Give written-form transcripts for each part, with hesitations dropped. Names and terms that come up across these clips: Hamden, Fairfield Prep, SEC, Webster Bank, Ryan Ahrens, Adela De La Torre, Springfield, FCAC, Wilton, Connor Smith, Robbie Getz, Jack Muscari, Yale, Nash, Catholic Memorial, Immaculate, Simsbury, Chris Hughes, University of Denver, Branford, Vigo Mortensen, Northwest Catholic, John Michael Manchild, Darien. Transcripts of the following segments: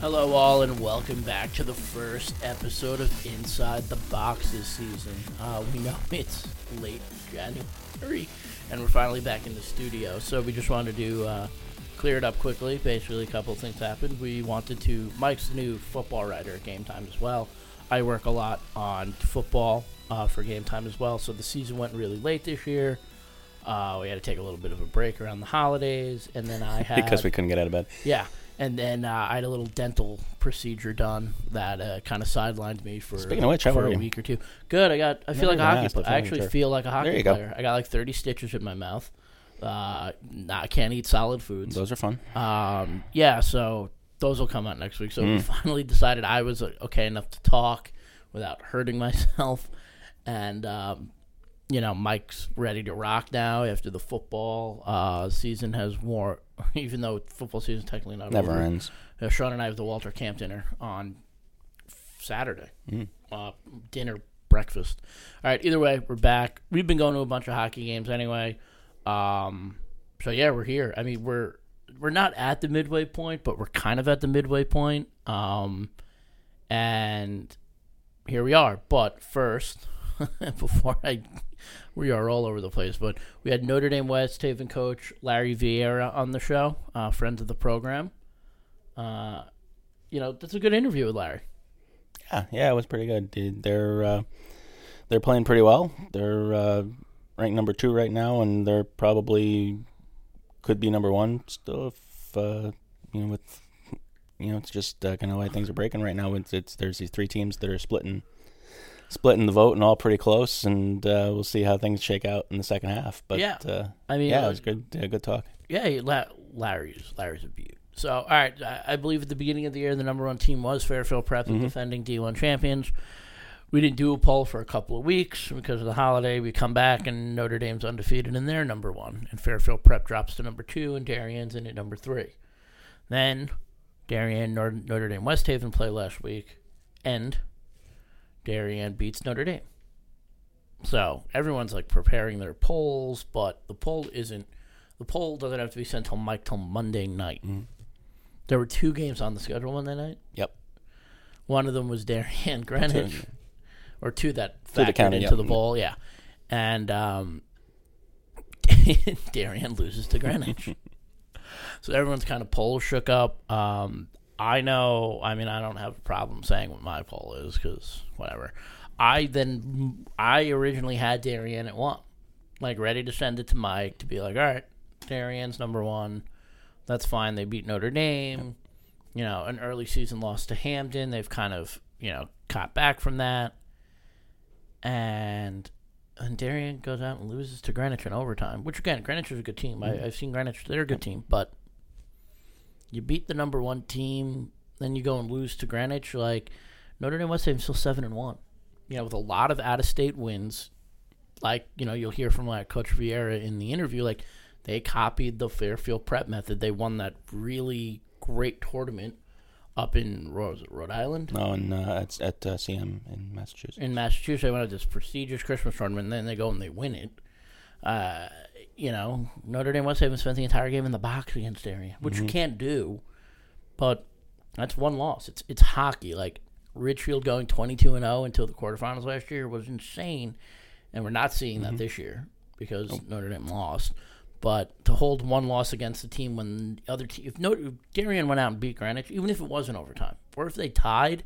Hello all, and welcome back to the first episode of Inside the Box this season. We know it's late January, and we're finally back in the studio. So we just wanted to clear it up quickly. Basically, a couple of things happened. We wanted to... Mike's new football writer at Game Time as well. I work a lot on football for Game Time as well. So the season went really late this year. We had to take a little bit of a break around the holidays, and then I had... Because we couldn't get out of bed. Yeah. And then I had a little dental procedure done that kind of sidelined me for, speaking of which, how are you? A week or two. Good. I feel like a hockey player. I got like 30 stitches in my mouth. I can't eat solid foods. Those are fun. Yeah, so those will come out next week. So we finally decided I was okay enough to talk without hurting myself. And, you know, Mike's ready to rock now after the football season has more... Even though football season technically never ends. Sean and I have the Walter Camp dinner on Saturday. Dinner, breakfast. All right, either way, we're back. We've been going to a bunch of hockey games anyway. So, yeah, we're here. I mean, we're not at the midway point, but we're kind of at the midway point. And here we are. But first, we are all over the place, but we had Notre Dame West Haven coach Larry Vieira on the show, friends of the program. You know, that's a good interview with Larry. Yeah, it was pretty good, dude. They're playing pretty well. They're ranked number 2 right now, and they're probably could be number 1 still. If, it's just kind of the way things are breaking right now. There's these 3 teams that are splitting the vote and all pretty close, and we'll see how things shake out in the second half. But yeah, it was good. Good talk. Yeah, Larry's a beaut. So, all right, I believe at the beginning of the year, the number 1 team was Fairfield Prep, the defending D1 champions. We didn't do a poll for a couple of weeks because of the holiday. We come back, and Notre Dame's undefeated, and they're number 1, and Fairfield Prep drops to number 2, and Darien's in at number 3. Then Darien, Notre Dame West Haven play last week, and Darien beats Notre Dame. So everyone's like preparing their polls, but the poll doesn't have to be sent till Monday night. There were 2 games on the schedule Monday night. Yep. One of them was Darien Greenwich, or 2 that factored into the poll, yeah. And Darien loses to Greenwich. So everyone's kind of poll shook up. I don't have a problem saying what my poll is because whatever. I originally had Darien at 1, like ready to send it to Mike to be like, all right, Darien's number 1. That's fine. They beat Notre Dame. You know, an early season loss to Hamden. They've kind of, caught back from that. And Darien goes out and loses to Greenwich in overtime, which, again, Greenwich is a good team. I've seen Greenwich. They're a good team, but... You beat the number 1 team, then you go and lose to Greenwich. Like, Notre Dame West Haven still 7-1. You know, with a lot of out-of-state wins. Like, you'll hear from Coach Vieira in the interview. Like, they copied the Fairfield Prep method. They won that really great tournament up in Rhode Island. No, and it's at CM in Massachusetts. In Massachusetts, they went to this prestigious Christmas tournament, and then they go and they win it. Notre Dame West Haven spent the entire game in the box against Darien, which you can't do, but that's 1 loss. It's hockey. Like, Ridgefield going 22-0 until the quarterfinals last year was insane, and we're not seeing that this year because Notre Dame lost. But to hold 1 loss against the team when the other team, if Darien went out and beat Greenwich, even if it wasn't overtime, or if they tied,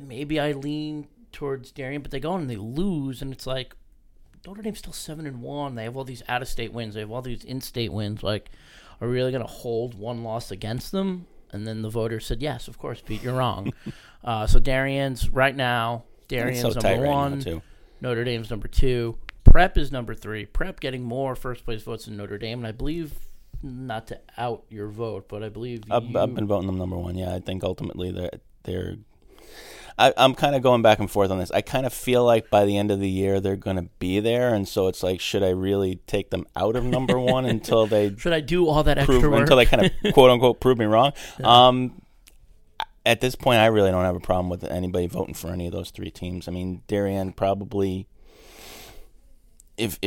maybe I lean towards Darien, but they go and they lose, and it's like, Notre Dame's still 7-1. They have all these out-of-state wins. They have all these in-state wins. Like, are we really going to hold 1 loss against them? And then the voters said, yes, of course, Pete, you're wrong. So Darien's number 1. Right now, Notre Dame's number 2. Prep is number 3. Prep getting more first place votes than Notre Dame, and I believe, not to out your vote, but I believe I've been voting them number 1. Yeah, I think ultimately they're. I'm kind of going back and forth on this. I kind of feel like by the end of the year they're going to be there, and so it's like, should I really take them out of number 1 until they should I do all that extra work until they kind of quote unquote prove me wrong? At this point, I really don't have a problem with anybody voting for any of those 3 teams. I mean, Darien probably, if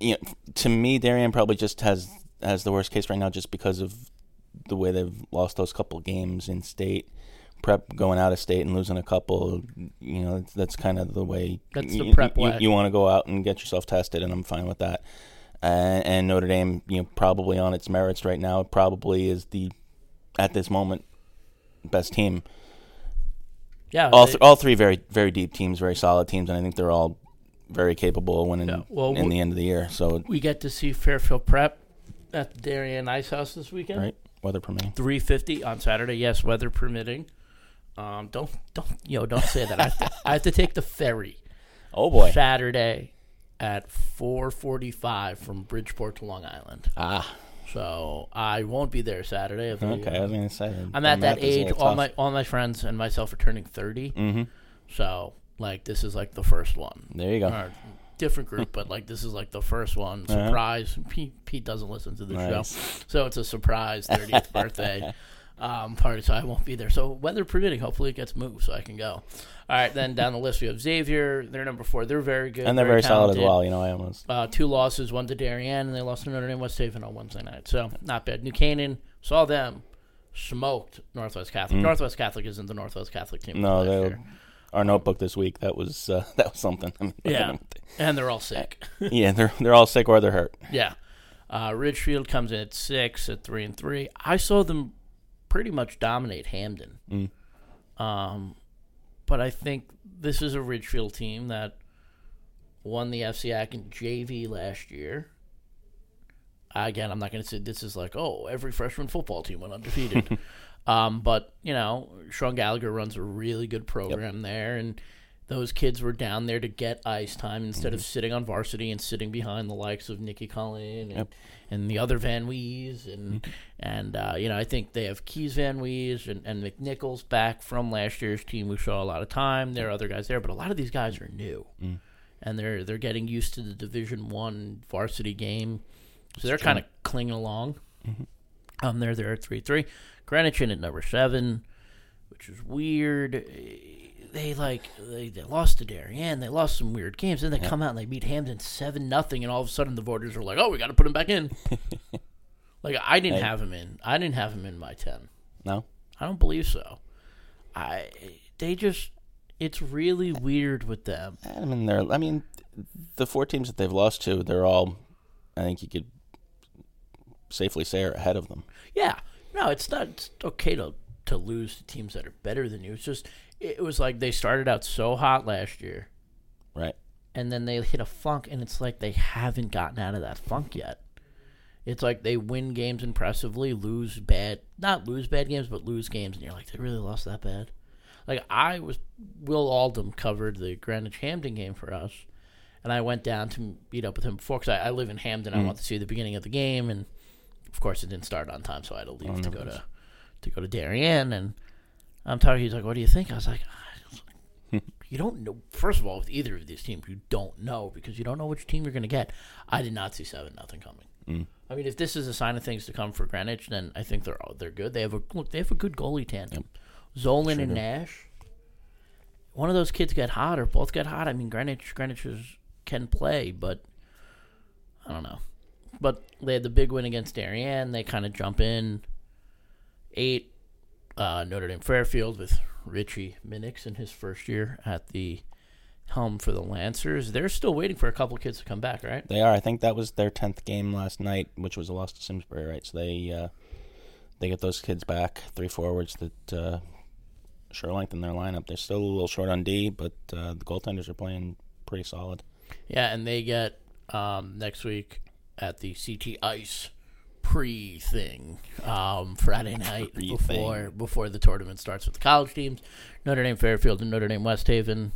you know, to me, Darien probably just has the worst case right now, just because of the way they've lost those couple games in state. Prep going out of state and losing a couple, you know, that's kind of the way. That's the Prep way. You want to go out and get yourself tested, and I'm fine with that. And Notre Dame, you know, probably on its merits right now, probably is the, at this moment, best team. Yeah. All 3 very, very deep teams, very solid teams, and I think they're all very capable of winning in the end of the year. So we get to see Fairfield Prep at the Darien Ice House this weekend. Right, weather permitting. 3:50 on Saturday, yes, weather permitting. Don't say that. I have to take the ferry. Oh boy! Saturday at 4:45 from Bridgeport to Long Island. Ah, so I won't be there Saturday. I was gonna say I'm at that age. All my friends and myself are turning 30. Mm-hmm. So like this is like the first one. There you go. Different group, but like this is like the first one. Surprise! Uh-huh. Pete doesn't listen to the show, so it's a surprise 30th birthday. Party, so I won't be there. So weather permitting, hopefully it gets moved so I can go. All right, then down the list we have Xavier. They're number 4. They're very good, and they're very talented. Solid as well. You know, I almost 2 losses, one to Darien, and they lost to Notre Dame West Haven on Wednesday night. So not bad. New Canaan, saw them, smoked Northwest Catholic. Mm. Northwest Catholic isn't the Northwest Catholic team. No, they. Our notebook this week that was something. I mean, yeah, and they're all sick. Yeah, they're all sick or they're hurt. Yeah, Ridgefield comes in at 6 at 3-3. I saw them pretty much dominate Hamden. Mm. But I think this is a Ridgefield team that won the FCAC and JV last year. Again, I'm not going to say this is like, oh, every freshman football team went undefeated. But, you know, Sean Gallagher runs a really good program there, and those kids were down there to get ice time instead of sitting on varsity and sitting behind the likes of Nikki Collins and the other Van Wees. And you know, I think they have Keys Van Wees and McNichols back from last year's team who saw a lot of time. There are other guys there, but a lot of these guys are new. Mm. And they're getting used to the Division I varsity game. So they're kind of clinging along. Mm-hmm. They're there at 3-3. Greenwich in at number 7, which is weird. They lost to Darien. They lost some weird games. Then they come out and they beat Hamden 7-0, and all of a sudden the voters are like, "Oh, we got to put him back in." Like I didn't have him in my 10. No, I don't believe so. It's really weird with them. I mean, the 4 teams that they've lost to, they're all, I think you could safely say, are ahead of them. Yeah, no, it's not. It's okay to lose to teams that are better than you. It's just. It was like they started out so hot last year. Right. And then they hit a funk, and it's like they haven't gotten out of that funk yet. It's like they win games impressively, lose games, and you're like, they really lost that bad? Like, Will Aldum covered the Greenwich-Hamden game for us, and I went down to meet up with him before, because I live in Hamden. I want to see the beginning of the game, and of course it didn't start on time, so I had to leave to go to Darien, and I'm talking, he's like, what do you think? I was like, you don't know. First of all, with either of these teams, you don't know because you don't know which team you're going to get. I did not see 7-0 coming. Mm. I mean, if this is a sign of things to come for Greenwich, then I think they're good. They have a good goalie tandem. Yep. Zolin and Nash. One of those kids got hot or both got hot. I mean, Greenwich can play, but I don't know. But they had the big win against Darien. They kind of jump in 8. Notre Dame Fairfield with Richie Minnix in his first year at the helm for the Lancers. They're still waiting for a couple of kids to come back, right? They are. I think that was their 10th game last night, which was a loss to Simsbury, right? So they get those kids back, 3 forwards that sure lengthen their lineup. They're still a little short on D, but the goaltenders are playing pretty solid. Yeah, and they get next week at the CT Ice pre-thing Friday night before the tournament starts with the college teams. Notre Dame Fairfield and Notre Dame West Haven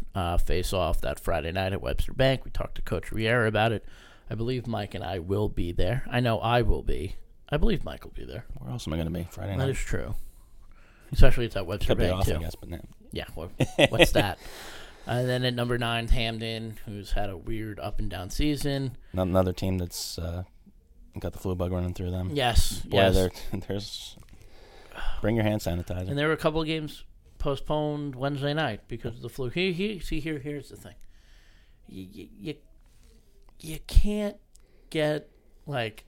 face off that Friday night at Webster Bank. We talked to Coach Riera about it. I believe Mike and I will be there. I know I will be. I believe Mike will be there. Where else am I going to be Friday night? That is true. Especially it's at Webster Bank, off, too. I guess, but no. Yeah, well, what's that? And then at number 9, Hamden, who's had a weird up-and-down season. Not another team that's got the flu bug running through them. Yes, boy, yes. There's bring your hand sanitizer. And there were a couple of games postponed Wednesday night because of the flu. Here's the thing. You can't get, like,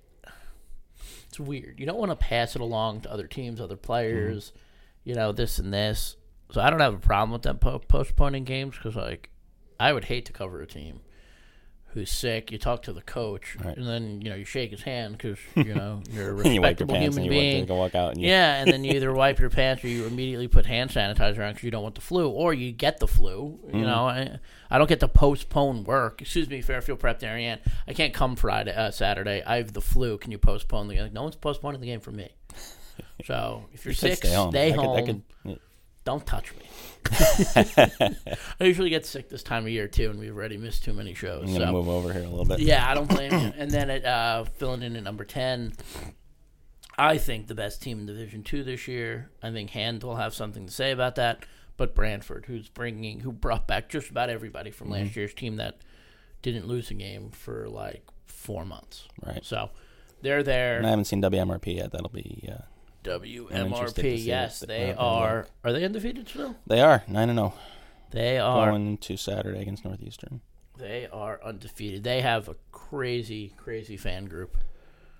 it's weird. You don't want to pass it along to other teams, other players, you know, this and this. So I don't have a problem with them postponing games because, like, I would hate to cover a team who's sick. You talk to the coach, right, and then, you know, you shake his hand because, you know, you're a respectable human being. Yeah, and then you either wipe your pants or you immediately put hand sanitizer on because you don't want the flu, or you get the flu. You know, I don't get to postpone work. Excuse me, Fairfield Prep, Darien. I can't come Friday, Saturday. I have the flu. Can you postpone the game? Like, no one's postponing the game for me. So if you're sick, stay home. I could, yeah. Don't touch me. I usually get sick this time of year, too, and we've already missed too many shows. I'm going to move over here a little bit. Yeah, I don't blame you. And then filling in at number 10, I think the best team in Division II this year. I think Hand will have something to say about that. But Branford, who brought back just about everybody from last year's team that didn't lose a game for, like, 4 months. Right. So they're there. And I haven't seen WMRP yet. That'll be WMRP, yes, they are. Are they undefeated still? They are, 9-0. They are. Going to Saturday against Northeastern. They are undefeated. They have a crazy, crazy fan group.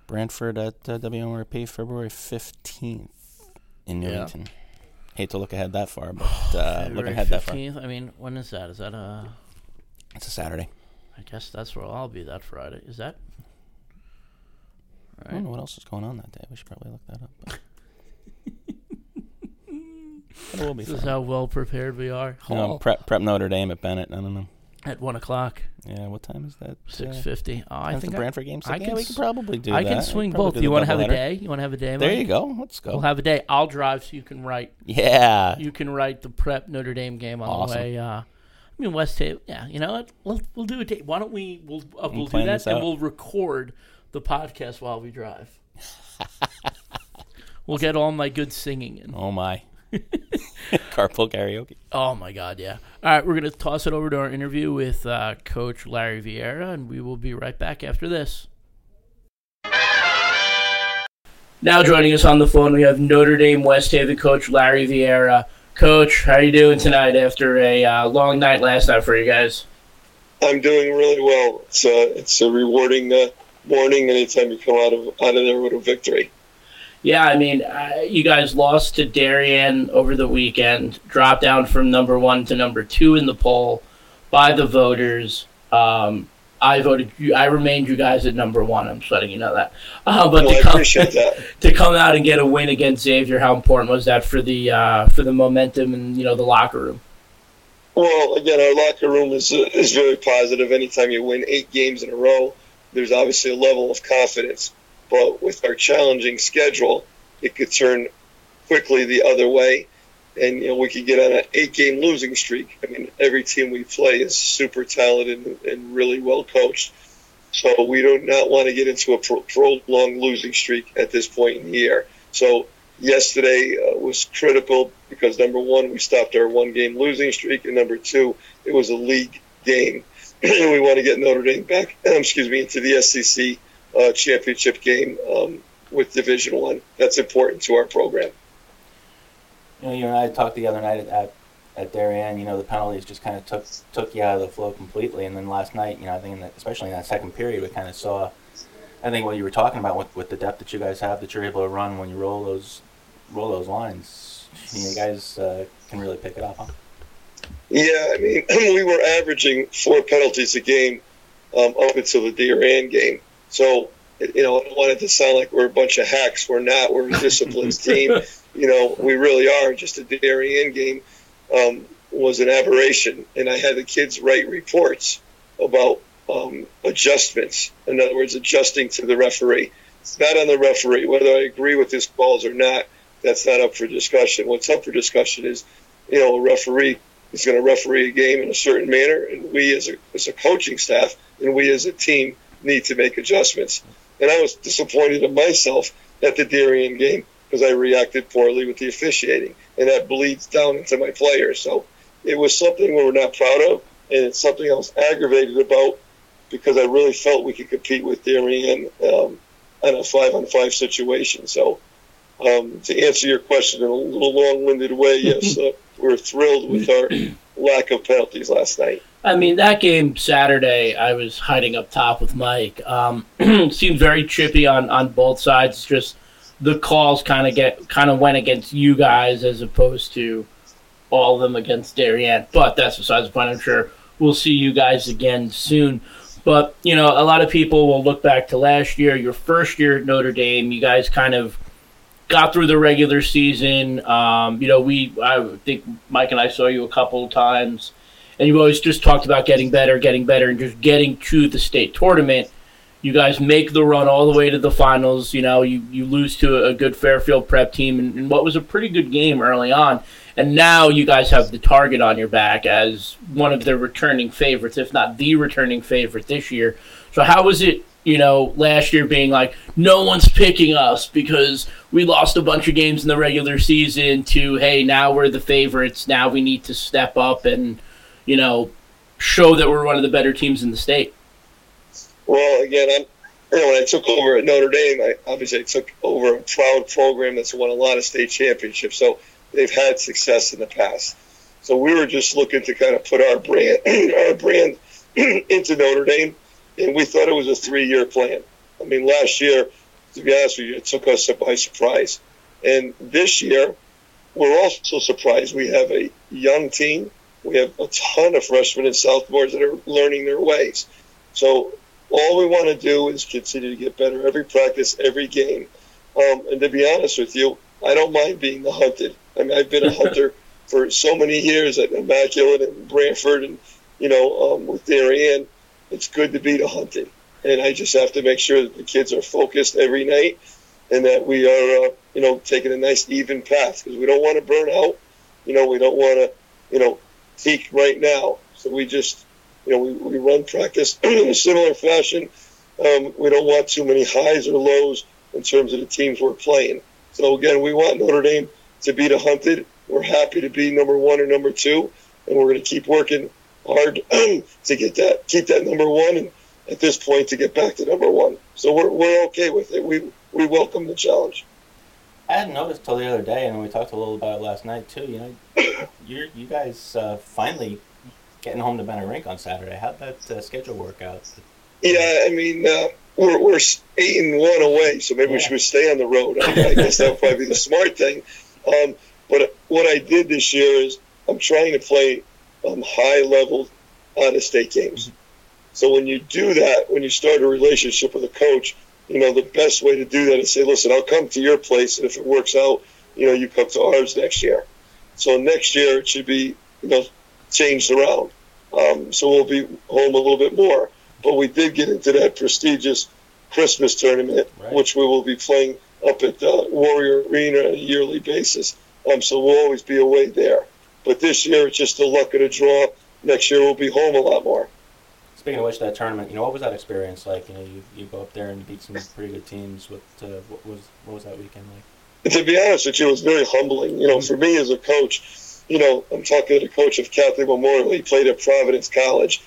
Branford at WMRP February 15th in Newington. Hate to look ahead that far, but looking ahead 15th, that far. I mean, when is that? Is that a... It's a Saturday. I guess that's where I'll be that Friday. Is that... Right. I don't know what else is going on that day. We should probably look that up. But... This is how well prepared we are. Prep Notre Dame at Bennett. I don't know. At 1 o'clock. Yeah. What time is that? 6:50. I think the Branford game's. We can probably do. I can swing both. You want to have a day? You want to have a day? Mike? There you go. Let's go. We'll have a day. I'll drive so you can write. Yeah. You can write the Prep Notre Dame game on the way. I mean West Haven. Yeah. You know what? We'll do a day. Why don't we? We'll do that and we'll record the podcast while we drive. We'll get all my good singing in. Oh, my. Carpool karaoke. Oh, my God, yeah. All right, we're going to toss it over to our interview with Coach Larry Vieira, and we will be right back after this. Now joining us on the phone, we have Notre Dame West Haven coach Larry Vieira. Coach, how are you doing tonight after a long night last night for you guys? I'm doing really well. It's a rewarding morning, anytime you come out of there with a victory. Yeah, I mean, you guys lost to Darien over the weekend, dropped down from number 1 to number 2 in the poll by the voters. I remained you guys at number 1. I'm just letting you know that. To come out and get a win against Xavier, how important was that for the momentum and, you know, the locker room? Well, again, our locker room is very positive. Anytime you win 8 games in a row, there's obviously a level of confidence, but with our challenging schedule, it could turn quickly the other way, and you know we could get on an 8-game losing streak. I mean, every team we play is super talented and really well coached, so we do not want to get into a prolonged losing streak at this point in the year. So yesterday was critical because, number 1, we stopped our 1-game losing streak, and number 2, it was a league game. We want to get Notre Dame back, into the SEC championship game with Division I. That's important to our program. You and I talked the other night at Darien. You know, the penalties just kind of took you out of the flow completely. And then last night, you know, I think especially in that second period, we kind of saw, I think, what you were talking about with the depth that you guys have, that you're able to run when you roll those lines. You guys can really pick it up, huh? Yeah, I mean, we were averaging 4 penalties a game up until the Darien game. So, you know, I don't want it to sound like we're a bunch of hacks. We're not. We're a disciplined team. You know, we really are. Just the Darien game was an aberration. And I had the kids write reports about adjustments. In other words, adjusting to the referee. It's not on the referee. Whether I agree with his calls or not, that's not up for discussion. What's up for discussion is, you know, a referee is going to referee a game in a certain manner, and we as a coaching staff and we as a team need to make adjustments. And I was disappointed in myself at the Darien game because I reacted poorly with the officiating, and that bleeds down into my players. So it was something we were not proud of, and it's something I was aggravated about because I really felt we could compete with Darien on a 5-on-5 situation. So to answer your question in a little long-winded way, yes, we're thrilled with our lack of penalties last night. I mean, that game Saturday, I was hiding up top with Mike. Seemed very chippy on both sides. It's just the calls kind of went against you guys as opposed to all of them against Darien. But that's besides the point. I'm sure we'll see you guys again soon. But, you know, a lot of people will look back to last year, your first year at Notre Dame. You guys kind of got through the regular season. You know, I think Mike and I saw you a couple of times, and you always just talked about getting better, and just getting to the state tournament. You guys make the run all the way to the finals. You know, you lose to a good Fairfield Prep team in what was a pretty good game early on. And now you guys have the target on your back as one of the returning favorites, if not the returning favorite this year. So how was it, you know, last year being like, no one's picking us because we lost a bunch of games in the regular season to, hey, now we're the favorites. Now we need to step up and, you know, show that we're one of the better teams in the state. Well, again, when I took over at Notre Dame, I took over a proud program that's won a lot of state championships. So they've had success in the past. So we were just looking to kind of put our brand into Notre Dame, and we thought it was a 3-year plan. I mean, last year, to be honest with you, it took us by surprise. And this year, we're also surprised. We have a young team. We have a ton of freshmen and sophomores that are learning their ways. So all we want to do is continue to get better every practice, every game. And to be honest with you, I don't mind being hunted. I mean, I've been a hunter for so many years at Immaculate and Branford and, you know, with Darien. It's good to be the hunted. And I just have to make sure that the kids are focused every night and that we are, taking a nice even path because we don't want to burn out. You know, we don't want to, peak right now. So we just, we run practice in a similar fashion. We don't want too many highs or lows in terms of the teams we're playing. So, again, we want Notre Dame to be the hunted. We're happy to be number 1 or number 2, and we're going to keep working hard to keep that number 1, and at this point to get back to number 1. So we're okay with it. We welcome the challenge. I hadn't noticed till the other day, and we talked a little about it last night too. You guys finally getting home to Benner Rink on Saturday. How'd that schedule work out? Yeah, I mean, we're 8-1 away, so maybe we should stay on the road. I guess that would probably be the smart thing. But what I did this year is I'm trying to play high-level out-of-state games. So when you do that, when you start a relationship with a coach, the best way to do that is say, listen, I'll come to your place, and if it works out, you come to ours next year. So next year it should be, changed around. So we'll be home a little bit more. But we did get into that prestigious Christmas tournament, right, which we will be playing up at the Warrior Arena on a yearly basis. So we'll always be away there. But this year, it's just the luck of the draw. Next year, we'll be home a lot more. Speaking of which, that tournament, what was that experience like? You go up there and beat some pretty good teams. What was that weekend like? To be honest with you, it was very humbling. For me as a coach, I'm talking to the coach of Catholic Memorial. He played at Providence College.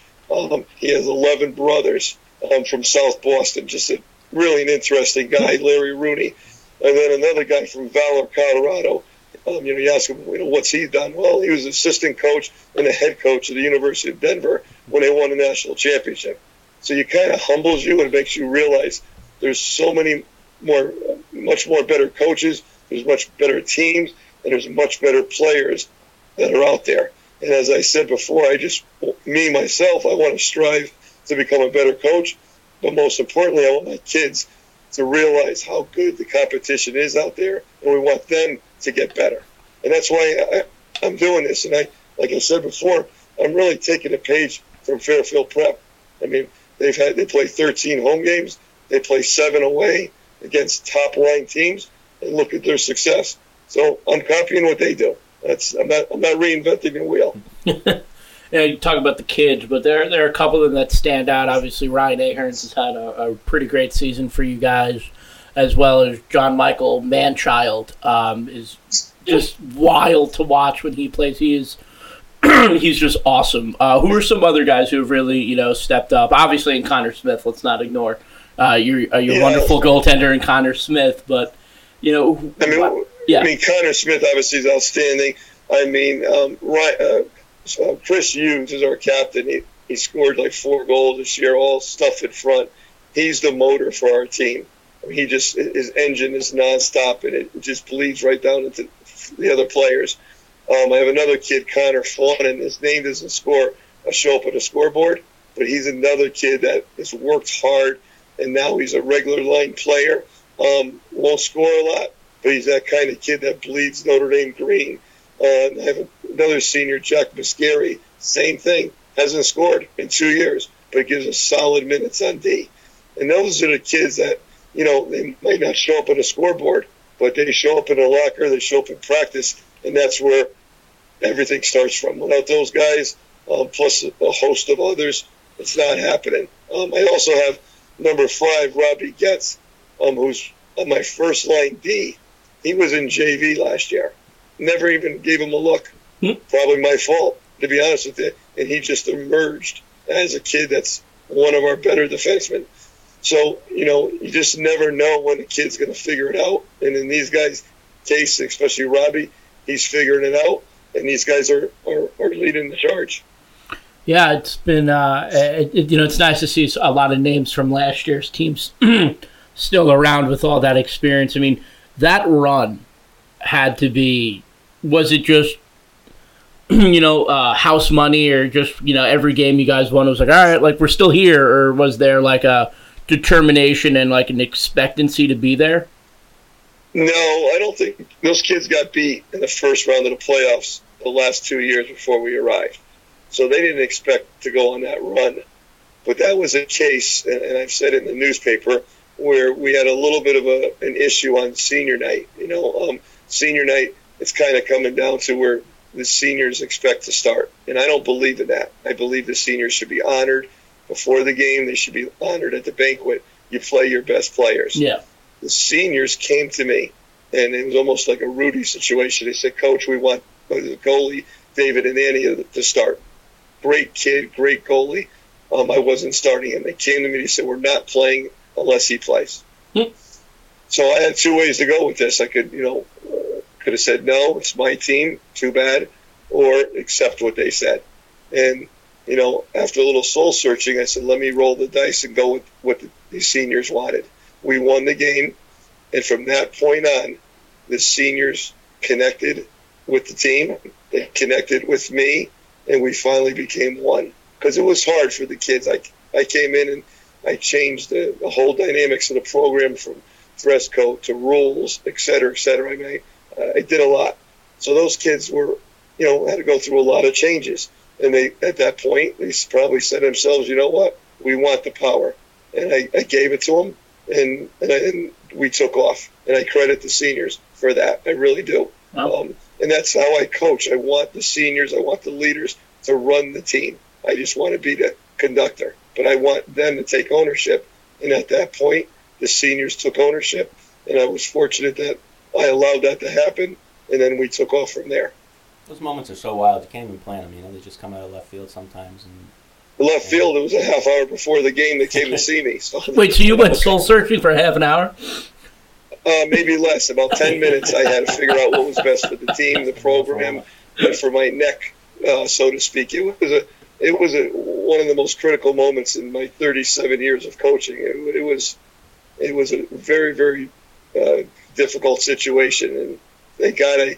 He has 11 brothers from South Boston, just an interesting guy, Larry Rooney. And then another guy from Valor, Colorado. You ask him, what's he done? Well, he was assistant coach and the head coach of the University of Denver when they won the national championship. So you kind of humbles you and makes you realize there's so many more, much more better coaches, there's much better teams, and there's much better players that are out there. And as I said before, I want to strive to become a better coach. But most importantly, I want my kids to realize how good the competition is out there, and we want them to get better. And that's why I'm doing this. And like I said before, I'm really taking a page from Fairfield Prep. I mean, they play 13 home games. They play 7 away. against top-ranked teams and look at their success. So I'm copying what they do. I'm not reinventing the wheel. Yeah, you talk about the kids, but there are a couple of them that stand out. Obviously, Ryan Ahrens has had a pretty great season for you guys, as well as John Michael Manchild is just wild to watch when he plays. He's just awesome. Who are some other guys who have really, stepped up? Obviously, in Connor Smith, let's not ignore your wonderful goaltender in Connor Smith. But Connor Smith obviously is outstanding. Chris Hughes is our captain. He scored like 4 goals this year, all stuff in front. He's the motor for our team. He just, his engine is nonstop, and it just bleeds right down into the other players. I have another kid, Connor Flannan. His name doesn't show up on the scoreboard, but he's another kid that has worked hard, and now he's a regular line player. Won't score a lot, but he's that kind of kid that bleeds Notre Dame green. I have another senior, Jack Muscari. Same thing. Hasn't scored in 2 years, but gives us solid minutes on D. And those are the kids that, they might not show up on the scoreboard, but they show up in the locker, they show up in practice, and that's where everything starts from. Without those guys, plus a host of others, it's not happening. I also have number 5, Robbie Getz, who's on my first line D. He was in JV last year. Never even gave him a look. Probably my fault, to be honest with you. And he just emerged as a kid that's one of our better defensemen. So, you just never know when a kid's going to figure it out. And in these guys' case, especially Robbie, he's figuring it out. And these guys are leading the charge. Yeah, it's been, it's nice to see a lot of names from last year's teams still around with all that experience. I mean, that run had to be, was it just, house money or just, every game you guys won, it was like, all right, like we're still here? Or was there like a determination and like an expectancy to be there? No, I don't think those kids got beat in the first round of the playoffs the last 2 years before we arrived. So they didn't expect to go on that run. But that was a case, and I've said it in the newspaper, where we had a little bit of an issue on senior night. Senior night, it's kind of coming down to where the seniors expect to start. And I don't believe in that. I believe the seniors should be honored before the game. They should be honored at the banquet. You play your best players. Yeah. The seniors came to me, and it was almost like a Rudy situation. They said, Coach, we want the goalie, David and Annie, to start. Great kid, great goalie. I wasn't starting him. They came to me and said, we're not playing unless he plays. Yeah. So I had 2 ways to go with this. I could, could have said, no, it's my team, too bad, or accept what they said. And, after a little soul-searching, I said, let me roll the dice and go with what the seniors wanted. We won the game, and from that point on, the seniors connected with the team. They connected with me, and we finally became one. Because it was hard for the kids. I came in, and I changed the whole dynamics of the program from dress code to rules, et cetera, et cetera. I mean, I did a lot. So those kids were, had to go through a lot of changes. And they, at that point, they probably said to themselves, you know what, we want the power. And I gave it to them, and we took off. And I credit the seniors for that. I really do. Wow. And that's how I coach. I want the seniors, I want the leaders to run the team. I just want to be the conductor. But I want them to take ownership. And at that point, the seniors took ownership. And I was fortunate that I allowed that to happen, and then we took off from there. Those moments are so wild. You can't even plan them. They just come out of left field sometimes. And left field, it was a half hour before the game they came to see me. So wait, so you went soul searching for half an hour? Maybe less. About 10 minutes I had to figure out what was best for the team, the program, and for my neck, so to speak. It was one of the most critical moments in my 37 years of coaching. It was a very, very difficult situation, and thank God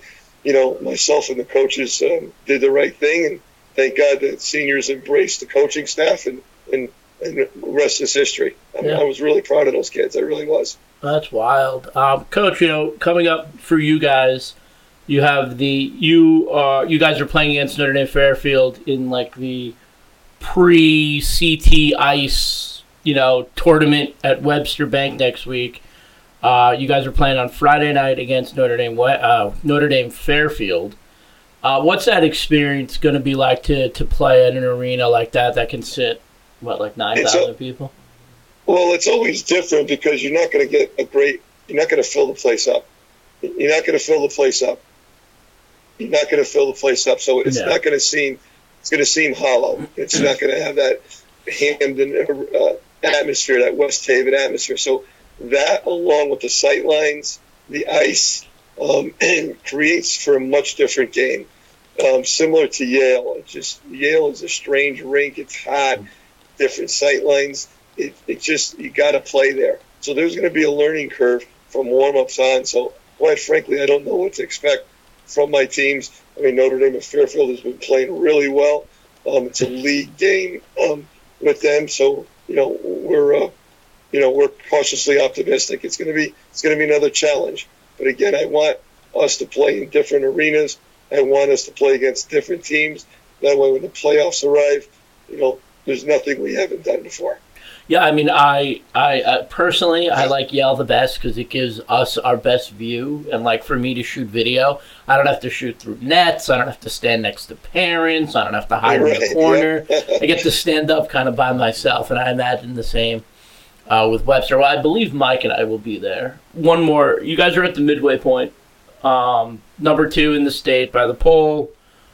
myself and the coaches did the right thing, and thank God that seniors embraced the coaching staff, and the rest is history. I was really proud of those kids. I really was. That's wild. Coach, coming up for you guys, you have you guys are playing against Notre Dame Fairfield in like the pre-CT Ice, tournament at Webster Bank next week. You guys are playing on Friday night against Notre Dame Fairfield. What's that experience going to be like to play at an arena like that can sit, like 9,000 people? Well, it's always different because you're not going to get you're not going to fill the place up. So it's not going to seem, hollow. It's not going to have that Hamden atmosphere, that West Haven atmosphere. So that, along with the sight lines, the ice, creates for a much different game. Similar to Yale, Yale is a strange rink. It's hot, different sight lines. You got to play there. So there's going to be a learning curve from warm-ups on. So quite frankly, I don't know what to expect from my teams. I mean, Notre Dame and Fairfield has been playing really well. It's a league game with them, so we're cautiously optimistic. It's going to be another challenge. But again, I want us to play in different arenas. I want us to play against different teams. That way, when the playoffs arrive, there's nothing we haven't done before. Yeah, I mean, I personally, I like Yale the best because it gives us our best view. And, for me to shoot video, I don't have to shoot through nets. I don't have to stand next to parents. I don't have to hide in the corner. Yeah. I get to stand up kind of by myself, and I imagine the same with Webster. Well, I believe Mike and I will be there. One more. You guys are at the midway point, number 2 in the state by the poll.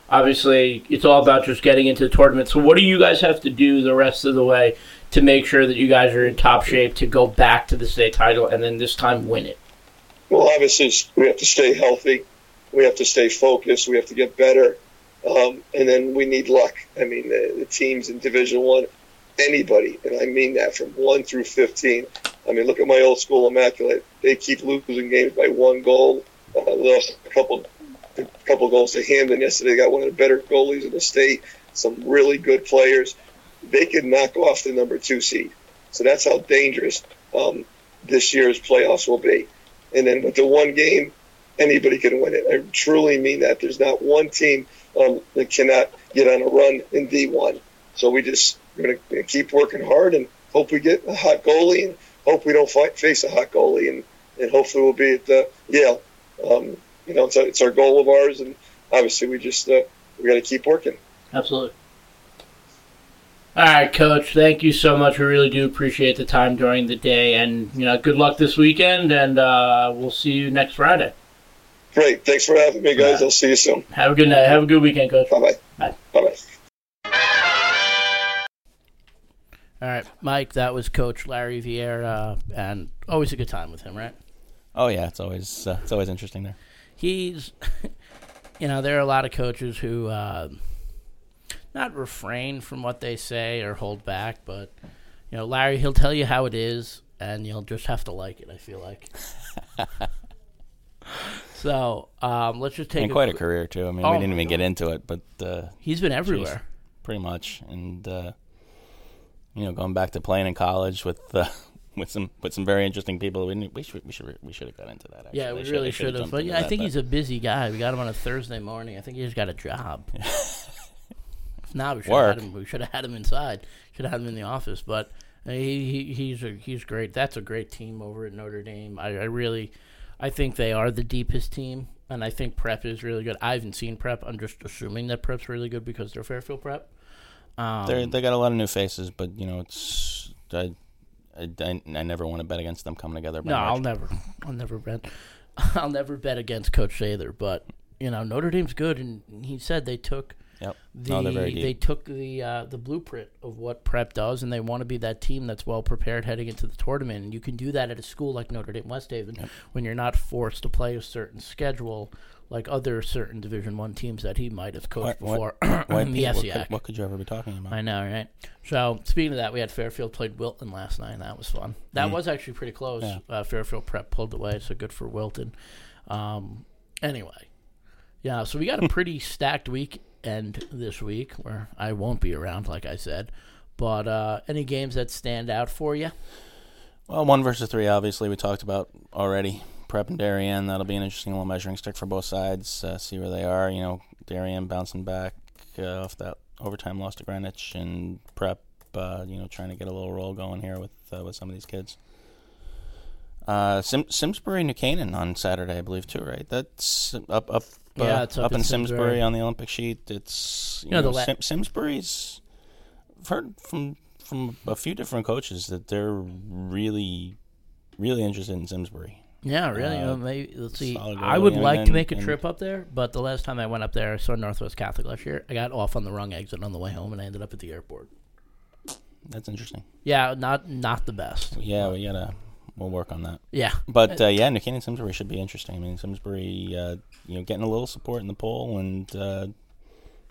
Obviously, it's all about just getting into the tournament. So what do you guys have to do the rest of the way to make sure that you guys are in top shape to go back to the state title and then this time win it? Well, obviously, we have to stay healthy. We have to stay focused. We have to get better. And then we need luck. I mean, the teams in Division I, anybody, and I mean that from 1 through 15. I mean, look at my old school Immaculate. They keep losing games by one goal. Lost a couple goals to Hamden yesterday. They got one of the better goalies in the state, some really good players. They could knock off the number 2 seed. So that's how dangerous this year's playoffs will be. And then with the one game, anybody can win it. I truly mean that. There's not one team that cannot get on a run in D1. So we just going to keep working hard and hope we get a hot goalie and hope we don't face a hot goalie. And hopefully we'll be at Yale. It's our goal of ours, and obviously we got to keep working. Absolutely. All right, Coach, thank you so much. We really do appreciate the time during the day, and good luck this weekend, and we'll see you next Friday. Great. Thanks for having me, guys. I'll see you soon. Have a good night. Have a good weekend, Coach. Bye-bye. Bye. Bye-bye. All right, Mike, that was Coach Larry Vieira, and always a good time with him, right? Oh, yeah, it's always interesting there. There are a lot of coaches who not refrain from what they say or hold back, but, Larry, he'll tell you how it is, and you'll just have to like it, I feel like. So let's just take quite a career, too. I mean, we didn't even get into it, but... he's been everywhere. Pretty much, and... going back to playing in college with some very interesting people. We should have got into that. Actually. Yeah, we really should have. But I think he's a busy guy. We got him on a Thursday morning. I think he just got a job. If not, we should have had him inside. Should have had him in the office. But he's great. That's a great team over at Notre Dame. I think they are the deepest team, and I think Prep is really good. I haven't seen Prep. I'm just assuming that Prep's really good because they're Fairfield Prep. They got a lot of new faces, but it's I never want to bet against them coming together. No, I'll never bet against Coach Shader, but Notre Dame's good, and he said they took the blueprint of what Prep does, and they want to be that team that's well prepared heading into the tournament. And you can do that at a school like Notre Dame West Haven when you're not forced to play a certain schedule like other certain Division I teams that he might have coached before in the FCAC. What could you ever be talking about? I know, right? So, speaking of that, we had Fairfield played Wilton last night, and that was fun. That was actually pretty close. Yeah. Fairfield Prep pulled away, so good for Wilton. Anyway, yeah, so we got a pretty stacked weekend this week where I won't be around, like I said. But any games that stand out for you? Well, 1 versus 3, obviously, we talked about already. Prep and Darien, that'll be an interesting little measuring stick for both sides, see where they are. Darien bouncing back off that overtime loss to Greenwich, and Prep, trying to get a little roll going here with some of these kids. Simsbury, New Canaan on Saturday, I believe, too, right? That's up it's up in Simsbury on the Olympic sheet. It's Simsbury's. I've heard from a few different coaches that they're really, really interested in Simsbury. Yeah, really. Maybe, let's see. I would like to make a trip up there, but the last time I went up there, I saw Northwest Catholic last year. I got off on the wrong exit on the way home, and I ended up at the airport. That's interesting. Yeah, not the best. Yeah, we'll work on that. Yeah. But, New Canaan and Simsbury should be interesting. I mean, Simsbury, getting a little support in the poll and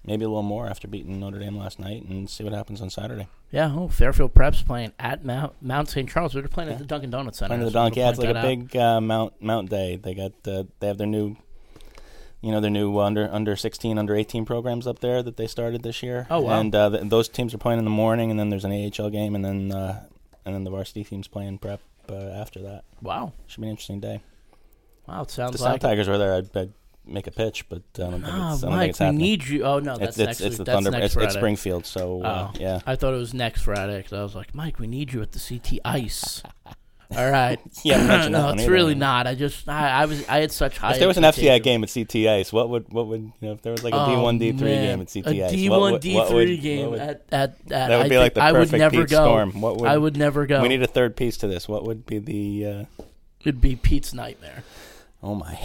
maybe a little more after beating Notre Dame last night, and see what happens on Saturday. Yeah, Fairfield Prep's playing at Mount Saint Charles. They're playing at the Dunkin' Donuts Center. It's like a big Mount Day. They got they have their new under 16, under 18 programs up there that they started this year. Oh wow! And those teams are playing in the morning, and then there's an AHL game, and then the varsity team's playing prep after that. Wow, should be an interesting day. Wow, it sounds like the South Tigers were there. I'd make a pitch, but I don't think it's happening. We need you. Oh, no, that's next Friday. It's Springfield, so yeah. I thought it was next Friday, because I was like, Mike, we need you at the CT Ice. All right. Yeah, no, it's really not. I had such high. If there was an FCAC game at CT Ice, what would if there was like a D1, D3 game at CT Ice? A D1, D3 game at that would be like the perfect Pete Storm. I would never go. We need a third piece to this. What would be the? It'd be Pete's nightmare. Oh my.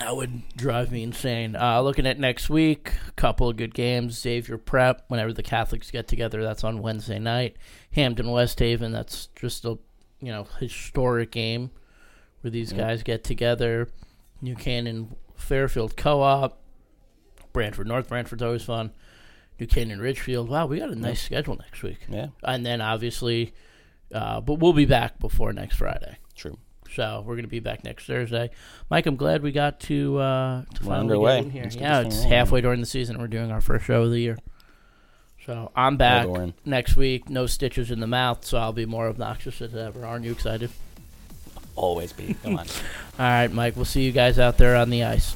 That would drive me insane. Looking at next week, a couple of good games. Xavier Prep, whenever the Catholics get together, that's on Wednesday night. Hamden West Haven, that's just a historic game where these guys get together. New Canaan Fairfield Co-op, Branford North Branford's always fun. New Canaan Ridgefield. Wow, we got a nice schedule next week. Yeah, and then obviously, but we'll be back before next Friday. True. So we're going to be back next Thursday. Mike, I'm glad we got to finally get in here. It's halfway during the season. We're doing our first show of the year. So I'm back next week. No stitches in the mouth, so I'll be more obnoxious than ever. Aren't you excited? Always be. Come on. All right, Mike. We'll see you guys out there on the ice.